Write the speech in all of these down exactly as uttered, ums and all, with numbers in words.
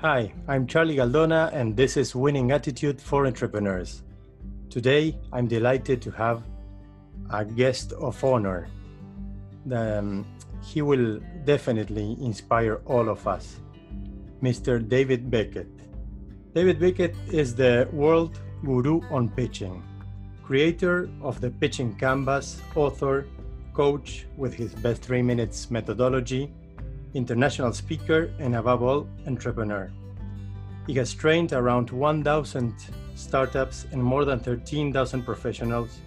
Hi, I'm Charlie Galdona, and this is Winning Attitude for Entrepreneurs. Today, I'm delighted to have a guest of honor. Um, he will definitely inspire all of us, Mister David Beckett. David Beckett is the world guru on pitching, creator of the Pitching Canvas, author, coach with his Best Three Minutes methodology, international speaker, and above all, entrepreneur. He has trained around one thousand startups and more than thirteen thousand professionals.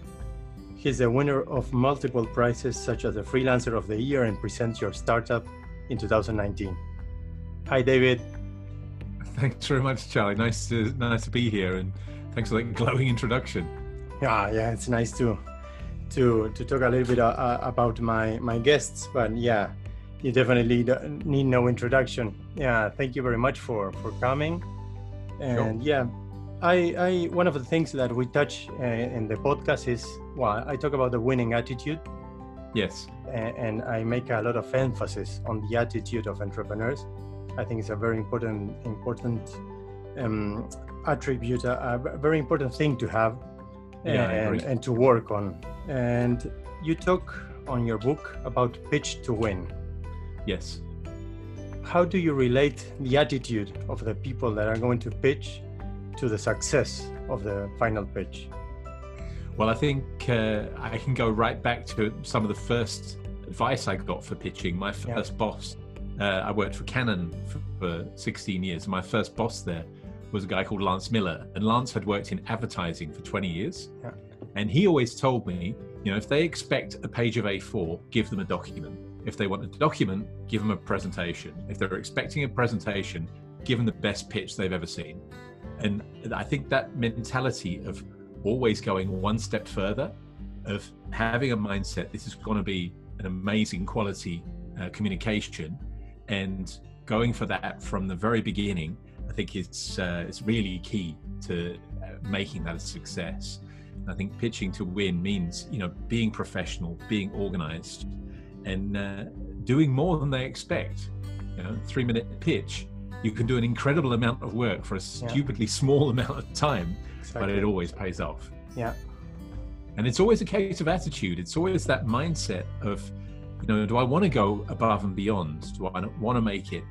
He's a winner of multiple prizes such as the Freelancer of the Year and Present Your Startup in two thousand nineteen. Hi, David. Thanks very much, Charlie. Nice to, nice to be here, and thanks for that glowing introduction. Yeah, yeah, it's nice to to to talk a little bit uh, about my my guests, but yeah, you definitely need no introduction. Yeah, thank you very much for for coming. And sure. yeah, I I one of the things that we touch uh, in the podcast is, well, I talk about the winning attitude. Yes. And, and I make a lot of emphasis on the attitude of entrepreneurs. I think it's a very important important um, attribute, a, a very important thing to have. Yeah, and, and to work on. And you talk on your book about pitch to win. Yes. How do you relate the attitude of the people that are going to pitch to the success of the final pitch? Well, I think uh, I can go right back to some of the first advice I got for pitching. My first yeah. boss, uh, I worked for Canon for, for sixteen years. My first boss there was a guy called Lance Miller, and Lance had worked in advertising for twenty years. Yeah. And he always told me, you know, if they expect a page of A four, give them a document. If they want a document, give them a presentation. If they're expecting a presentation, give them the best pitch they've ever seen. And I think that mentality of always going one step further, of having a mindset, this is going to be an amazing quality uh, communication, and going for that from the very beginning, I think it's uh, it's really key to uh, making that a success. And I think pitching to win means, you know, being professional, being organized, and uh, doing more than they expect. You know, three-minute pitch, you can do an incredible amount of work for a stupidly yeah. small amount of time, exactly. but it always pays off. Yeah. And it's always a case of attitude. It's always that mindset of, you know, do I want to go above and beyond? Do I want to make it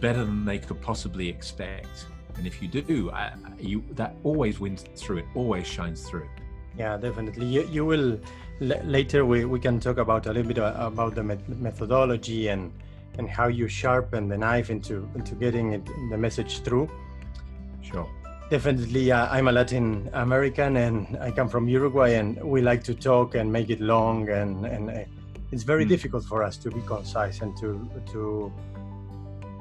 better than they could possibly expect? And if you do, I, you that always wins through, it always shines through. Yeah, definitely. You, you will l- later we, we can talk about a little bit about the me- methodology and and how you sharpen the knife into into getting it, the message through. Sure. Definitely. uh, I'm a Latin American and I come from Uruguay, and we like to talk and make it long, and and uh, it's very mm. difficult for us to be concise and to to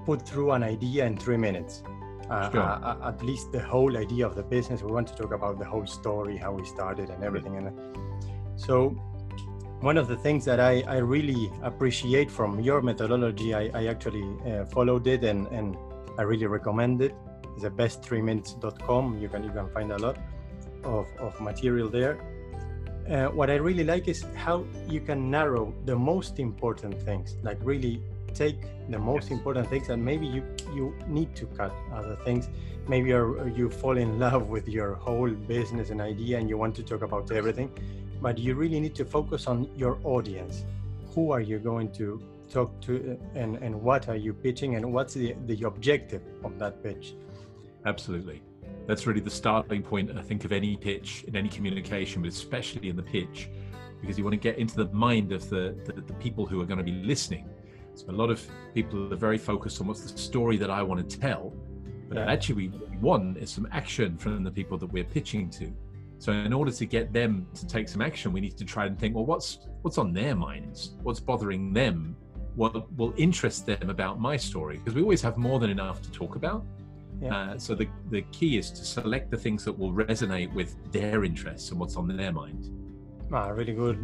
put through an idea in three minutes. Uh, sure. uh, at least the whole idea of the business. We want to talk about the whole story, how we started and everything. And so one of the things that I, I really appreciate from your methodology, I, I actually uh, followed it and, and I really recommend it. It's at best three minutes dot com. You can, you can find a lot of, of material there. Uh, what I really like is how you can narrow the most important things, like really take the most yes. important things, and maybe you you need to cut other things. Maybe you're, you fall in love with your whole business and idea and you want to talk about everything, but you really need to focus on your audience. Who are you going to talk to, and and what are you pitching, and what's the the objective of that pitch? Absolutely. That's really the starting point, I think, of any pitch, in any communication, but especially in the pitch, because you want to get into the mind of the the, the people who are going to be listening. So a lot of people are very focused on what's the story that I want to tell, but yeah. actually what we want is some action from the people that we're pitching to. So in order to get them to take some action, we need to try and think, well, what's what's on their minds? What's bothering them? What will interest them about my story? Because we always have more than enough to talk about. Yeah. Uh, so the, the key is to select the things that will resonate with their interests and what's on their mind. Ah, really good.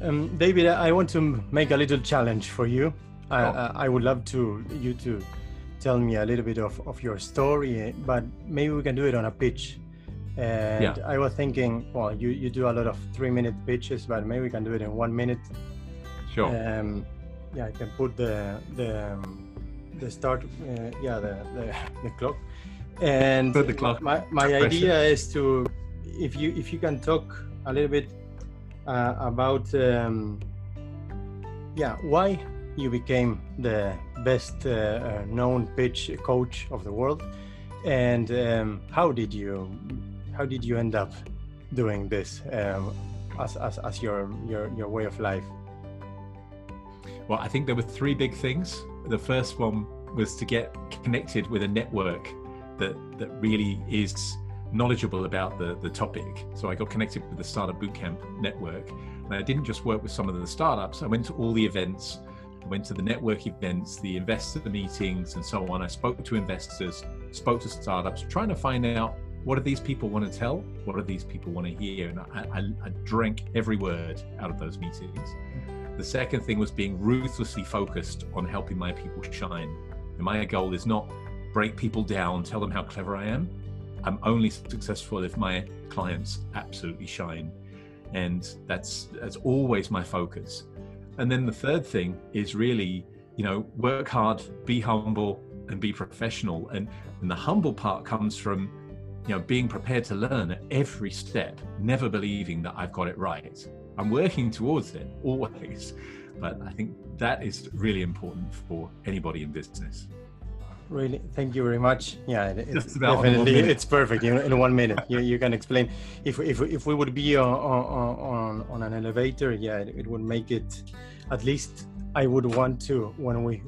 Um, David, I want to make a little challenge for you. I, oh. I would love to you to tell me a little bit of, of your story, but maybe we can do it on a pitch. And yeah. I was thinking, well, you, you do a lot of three-minute pitches, but maybe we can do it in one minute. Sure. Um, yeah, I can put the the, the start, uh, yeah, the, the, the clock. And the clock. my, my idea is to, if you if you can talk a little bit uh, about, um, yeah, why you became the best uh, known pitch coach of the world, and um, how did you how did you end up doing this um, as, as as your your your way of life? Well, I think there were three big things. The first one was to get connected with a network that that really is knowledgeable about the the topic. So I got connected with the Startup Bootcamp network, and I didn't just work with some of the startups. I went to all the events. I went to the network events, the investor meetings, and so on. I spoke to investors, spoke to startups, trying to find out, what do these people want to tell? What do these people want to hear? And I, I, I drank every word out of those meetings. The second thing was being ruthlessly focused on helping my people shine. And my goal is not break people down, tell them how clever I am. I'm only successful if my clients absolutely shine. And that's, that's always my focus. And then the third thing is really, you know, work hard, be humble, and be professional. And, and the humble part comes from, you know, being prepared to learn at every step, never believing that I've got it right. I'm working towards it always, but I think that is really important for anybody in business. Really, thank you very much. Yeah, it, it's definitely it's perfect. You know, in one minute, you, you can explain. If if if we would be on on, on an elevator, yeah, it, it would make it. At least I would want to, when we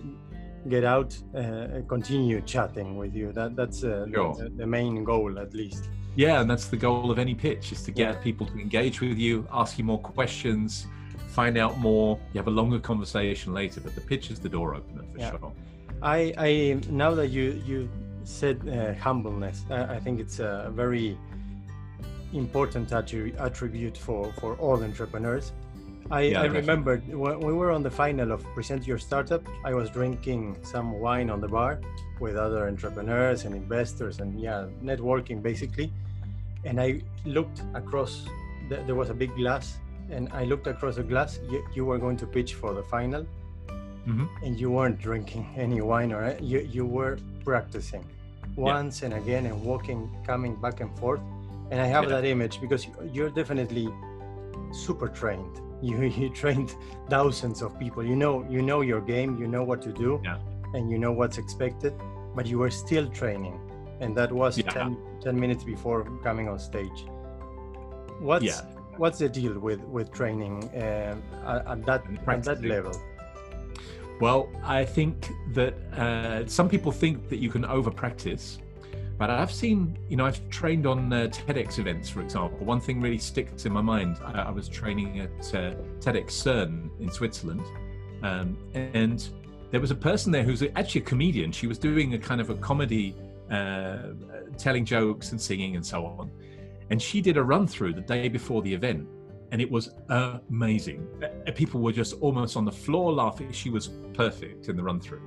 get out, uh, continue chatting with you. That that's uh, sure. the, the main goal, at least. Yeah, and that's the goal of any pitch: is to get yeah. people to engage with you, ask you more questions, find out more. You have a longer conversation later, but the pitch is the door opener for yeah. sure. I, I now that you you said uh, humbleness, I, I think it's a very important attribute for, for all entrepreneurs. I, yeah, I remembered when we were on the final of Present Your Startup, I was drinking some wine on the bar with other entrepreneurs and investors and yeah, networking basically. And I looked across, the, there was a big glass, and I looked across the glass, you, you were going to pitch for the final. Mm-hmm. And you weren't drinking any wine, or you you were practicing once yeah. and again and walking, coming back and forth. And I have yeah. that image because you're definitely super trained. You you trained thousands of people. You know you know your game. You know what to do, yeah. and you know what's expected. But you were still training, and that was yeah. ten, ten minutes before coming on stage. What's yeah. what's the deal with with training uh, at that at that level? Well, I think that uh, some people think that you can over-practice, but I've seen, you know, I've trained on uh, TEDx events, for example. One thing really sticks in my mind. I, I was training at uh, TEDx CERN in Switzerland, um, and there was a person there who's actually a comedian. She was doing a kind of a comedy, uh, telling jokes and singing and so on. And she did a run-through the day before the event. And it was amazing. People were just almost on the floor laughing. She was perfect in the run through.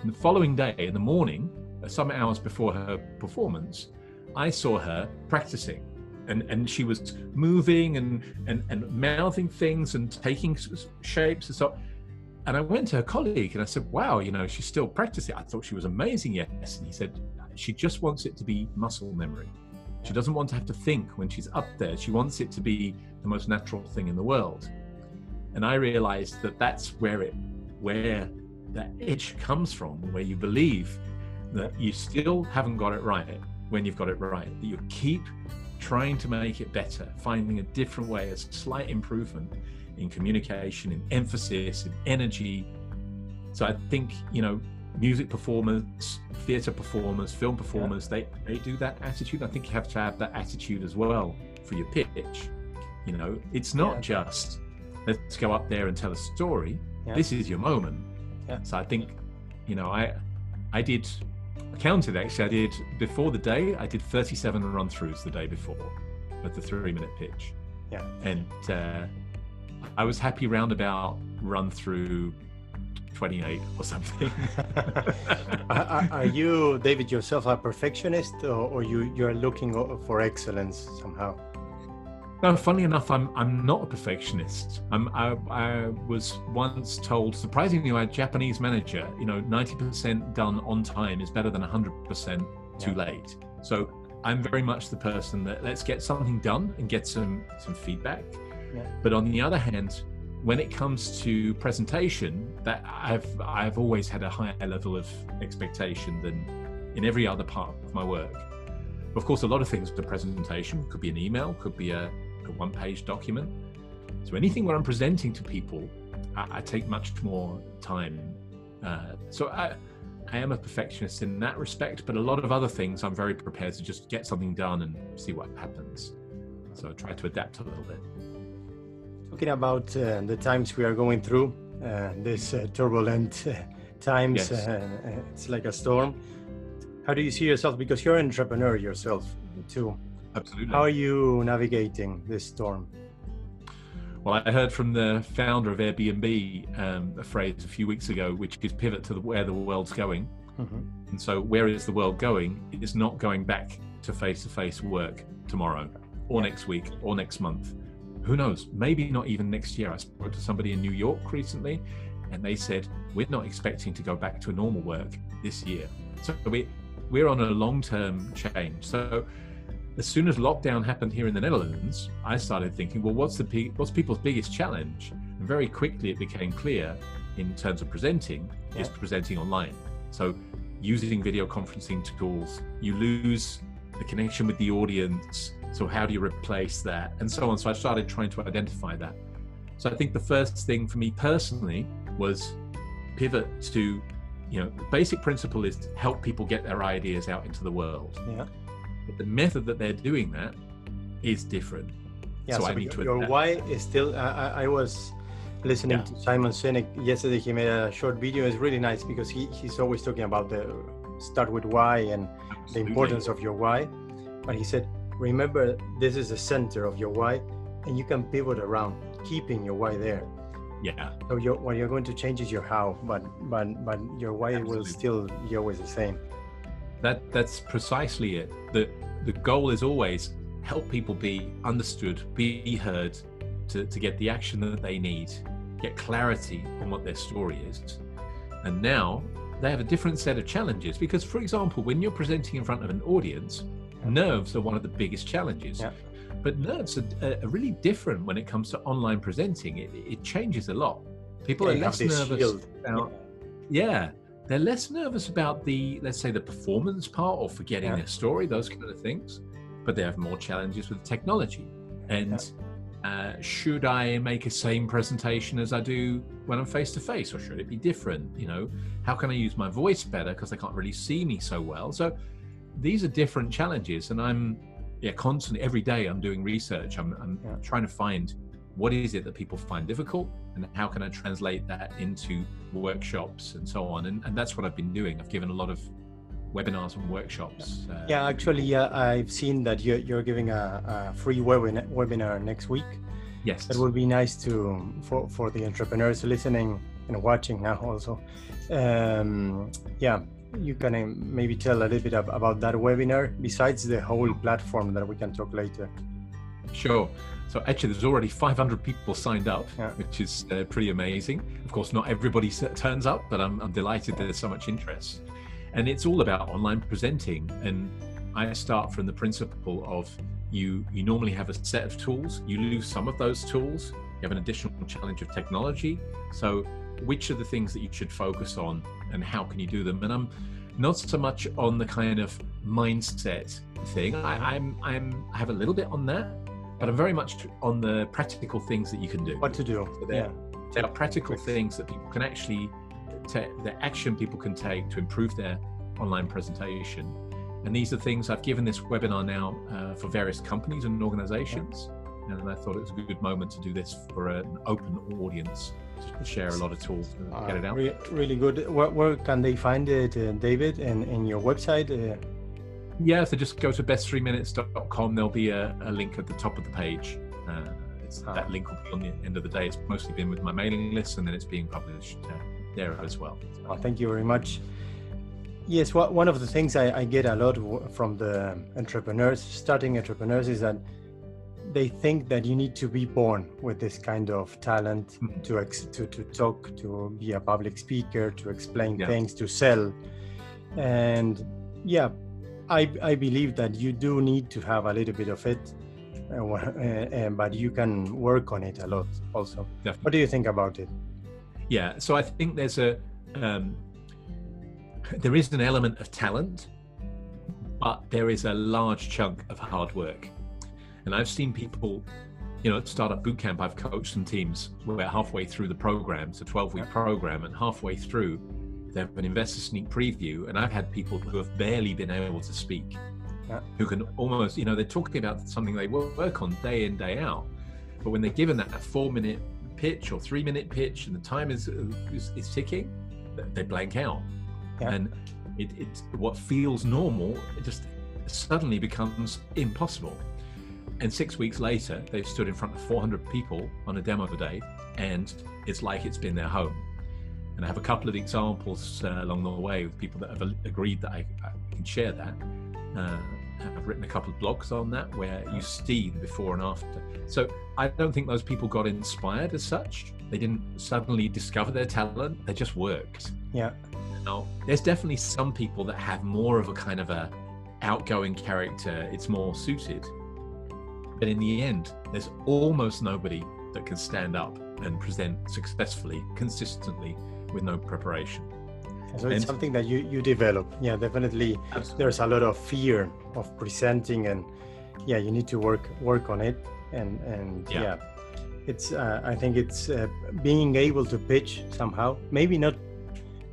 And the following day, in the morning, some hours before her performance, I saw her practicing. And, and she was moving and, and, and mouthing things and taking shapes and so on. And I went to her colleague and I said, wow, you know, she's still practicing. I thought she was amazing, yes. And he said, she just wants it to be muscle memory. She doesn't want to have to think when she's up there. She wants it to be the most natural thing in the world. And I realized that that's where it, where that itch comes from, where you believe that you still haven't got it right when you've got it right, that you keep trying to make it better, finding a different way, a slight improvement in communication, in emphasis, in energy. So I think, you know, music performers, theatre performers, film performers, yeah. they, they do that attitude. I think you have to have that attitude as well for your pitch. You know, it's not yeah. just, let's go up there and tell a story. Yeah. This is your moment. Yeah. So I think, you know, I I did, I counted actually, I did, before the day, I did thirty-seven run-throughs the day before at the three-minute pitch. Yeah. And uh, I was happy roundabout run-through twenty-eight or something. are, are you, David, yourself a perfectionist, or, or you you're looking for excellence somehow? Now, funny enough, I'm I'm not a perfectionist. I'm, I I was once told, surprisingly, by a Japanese manager, you know, ninety percent done on time is better than one hundred percent too yeah. late. So I'm very much the person that let's get something done and get some some feedback. Yeah. But on the other hand, when it comes to presentation, that I've I've always had a higher level of expectation than in every other part of my work. Of course, a lot of things for the presentation, could be an email, could be a, a one-page document. So anything where I'm presenting to people, I, I take much more time. Uh, so I, I am a perfectionist in that respect, but a lot of other things I'm very prepared to just get something done and see what happens. So I try to adapt a little bit. Talking about uh, the times we are going through, uh, these uh, turbulent uh, times, yes. uh, it's like a storm. How do you see yourself? Because you're an entrepreneur yourself, too. Absolutely. How are you navigating this storm? Well, I heard from the founder of Airbnb um, a phrase a few weeks ago, which is pivot to the, where the world's going. Mm-hmm. And so where is the world going? It is not going back to face-to-face work tomorrow or next week or next month. Who knows? Maybe not even next year. I spoke to somebody in New York recently, and they said, we're not expecting to go back to normal work this year. So we. We're on a long-term change. So as soon as lockdown happened here in the Netherlands, I started thinking, well, what's the pe what's people's biggest challenge? And very quickly it became clear in terms of presenting yeah. is presenting online. So using video conferencing tools, you lose the connection with the audience. So how do you replace that? And so on. So I started trying to identify that. So I think the first thing for me personally was pivot to, you know, the basic principle is to help people get their ideas out into the world. Yeah. But the method that they're doing that is different. Yeah, so, so I need your, to your why is still, uh, I was listening yeah. to Simon Sinek yesterday. He made a short video. It's really nice because he, he's always talking about the start with why and Absolutely. the importance of your why. But he said, remember, this is the center of your why and you can pivot around keeping your why there. Yeah. So you're, what you're going to change is your how, but but but your why Absolutely. will still be always the same. That that's precisely it. The the goal is always help people be understood, be heard, to to get the action that they need, get clarity on what their story is, and now they have a different set of challenges. Because, for example, when you're presenting in front of an audience, yeah. nerves are one of the biggest challenges. Yeah. But nerves are, are really different when it comes to online presenting. It, it changes a lot. People yeah, are less nervous shield. about, yeah. yeah, they're less nervous about the, let's say, the performance part or forgetting yeah. their story, those kind of things. But they have more challenges with technology. And yeah. uh, should I make the same presentation as I do when I'm face to face, or should it be different? You know, how can I use my voice better because they can't really see me so well? So these are different challenges, and I'm. Yeah, constantly, every day I'm doing research. I'm, I'm yeah. trying to find what is it that people find difficult and how can I translate that into workshops and so on. And, and that's what I've been doing. I've given a lot of webinars and workshops. Uh, yeah, actually, uh, I've seen that you're, you're giving a, a free webin webinar next week. Yes. That would be nice to for, for the entrepreneurs listening and watching now also. Um, yeah. You can maybe tell a little bit about that webinar, besides the whole platform that we can talk later. Sure. So actually, there's already five hundred people signed up, yeah. which is uh, pretty amazing. Of course, not everybody turns up, but I'm, I'm delighted that there's so much interest. And it's all about online presenting. And I start from the principle of you, you normally have a set of tools. You lose some of those tools. You have an additional challenge of technology. So which are the things that you should focus on and how can you do them? And I'm not so much on the kind of mindset thing. I, I'm, I'm, I have a little bit on that, but I'm very much on the practical things that you can do. What to do. So there, yeah. there are practical things that people can actually, the action people can take to improve their online presentation. And these are things I've given this webinar now uh, for various companies and organizations. And I thought it was a good moment to do this for an open audience. Share a lot of tools to uh, get it out. Re really good. Where, where can they find it, uh, David? And in your website? Uh... Yeah, so just go to best three minutes dot com. There'll be a, a link at the top of the page. Uh, it's, uh, that link will be on the end of the day. It's mostly been with my mailing list, and then it's being published uh, there as well. So, well. Thank you very much. Yes, well, one of the things I, I get a lot from the entrepreneurs, starting entrepreneurs, is that they think that you need to be born with this kind of talent to ex- to, to talk, to be a public speaker, to explain yeah. things, to sell. And yeah, I, I believe that you do need to have a little bit of it, uh, uh, but you can work on it a lot also. Definitely. What do you think about it? Yeah, so I think there's a, um, there is an element of talent, but there is a large chunk of hard work. And I've seen people, you know, at Startup Bootcamp, I've coached some teams where halfway through the program, it's a twelve-week program, and halfway through, they have an investor sneak preview, and I've had people who have barely been able to speak, yeah. who can almost, you know, they're talking about something they work on day in, day out, but when they're given that four-minute pitch or three-minute pitch and the time is is, is ticking, they blank out. Yeah. And it, it's what feels normal, it just suddenly becomes impossible. And six weeks later, they've stood in front of four hundred people on a demo day, and it's like it's been their home. And I have a couple of examples uh, along the way with people that have agreed that I, I can share that. Uh, I've written a couple of blogs on that where you see the before and after. So I don't think those people got inspired as such. They didn't suddenly discover their talent. They just worked. Yeah. Now, there's definitely some people that have more of a kind of a outgoing character. It's more suited. But in the end, there's almost nobody that can stand up and present successfully, consistently, with no preparation. So it's and, something that you, you develop. Yeah, definitely. Absolutely. There's a lot of fear of presenting, and yeah, you need to work work on it. And and yeah, yeah it's uh, I think it's uh, being able to pitch somehow. Maybe not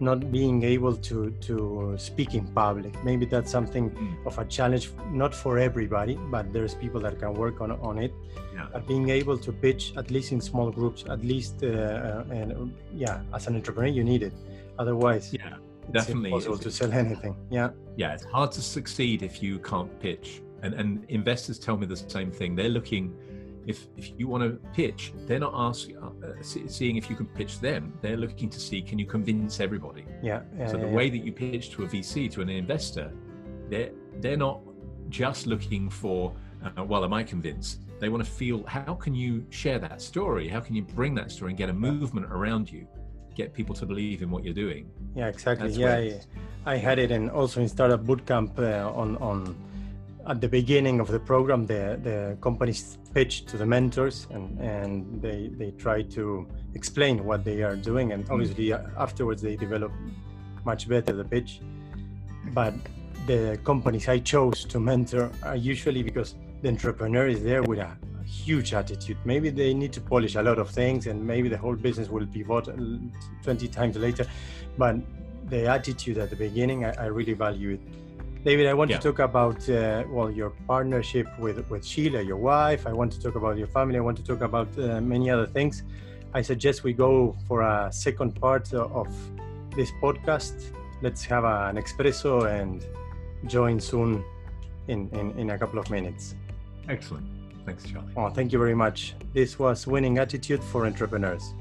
not being able to to speak in public. Maybe that's something mm. of a challenge, not for everybody, but there's people that can work on on it. Yeah. But being able to pitch, at least in small groups, at least uh, uh, and yeah, as an entrepreneur, you need it. Otherwise, yeah, it's definitely impossible to sell anything. Yeah, yeah, it's hard to succeed if you can't pitch. And and investors tell me the same thing. They're looking, if if you want to pitch, they're not asking, uh, seeing if you can pitch them. They're looking to see, can you convince everybody? Yeah. yeah so the yeah, way yeah. that you pitch to a V C, to an investor, they're they're not just looking for, uh, well, am I convinced? They want to feel, how can you share that story? How can you bring that story and get a movement around you? Get people to believe in what you're doing. Yeah, exactly. That's yeah, yeah. I had it, and also in Startup Bootcamp, uh, on on at the beginning of the program, the the companies pitch to the mentors, and and they they try to explain what they are doing, and obviously mm-hmm. afterwards they develop much better the pitch. But the companies I chose to mentor are usually because the entrepreneur is there with a huge attitude. Maybe they need to polish a lot of things, and maybe the whole business will pivot twenty times later, but the attitude at the beginning, I, I really value it. David, I want yeah. to talk about uh, well, your partnership with with Sheila, your wife. I want to talk about your family. I want to talk about uh, many other things. I suggest we go for a second part of this podcast. Let's have an espresso and join soon in in, in a couple of minutes. Excellent. Thanks, Charlie. Oh, thank you very much. This was Winning Attitude for Entrepreneurs.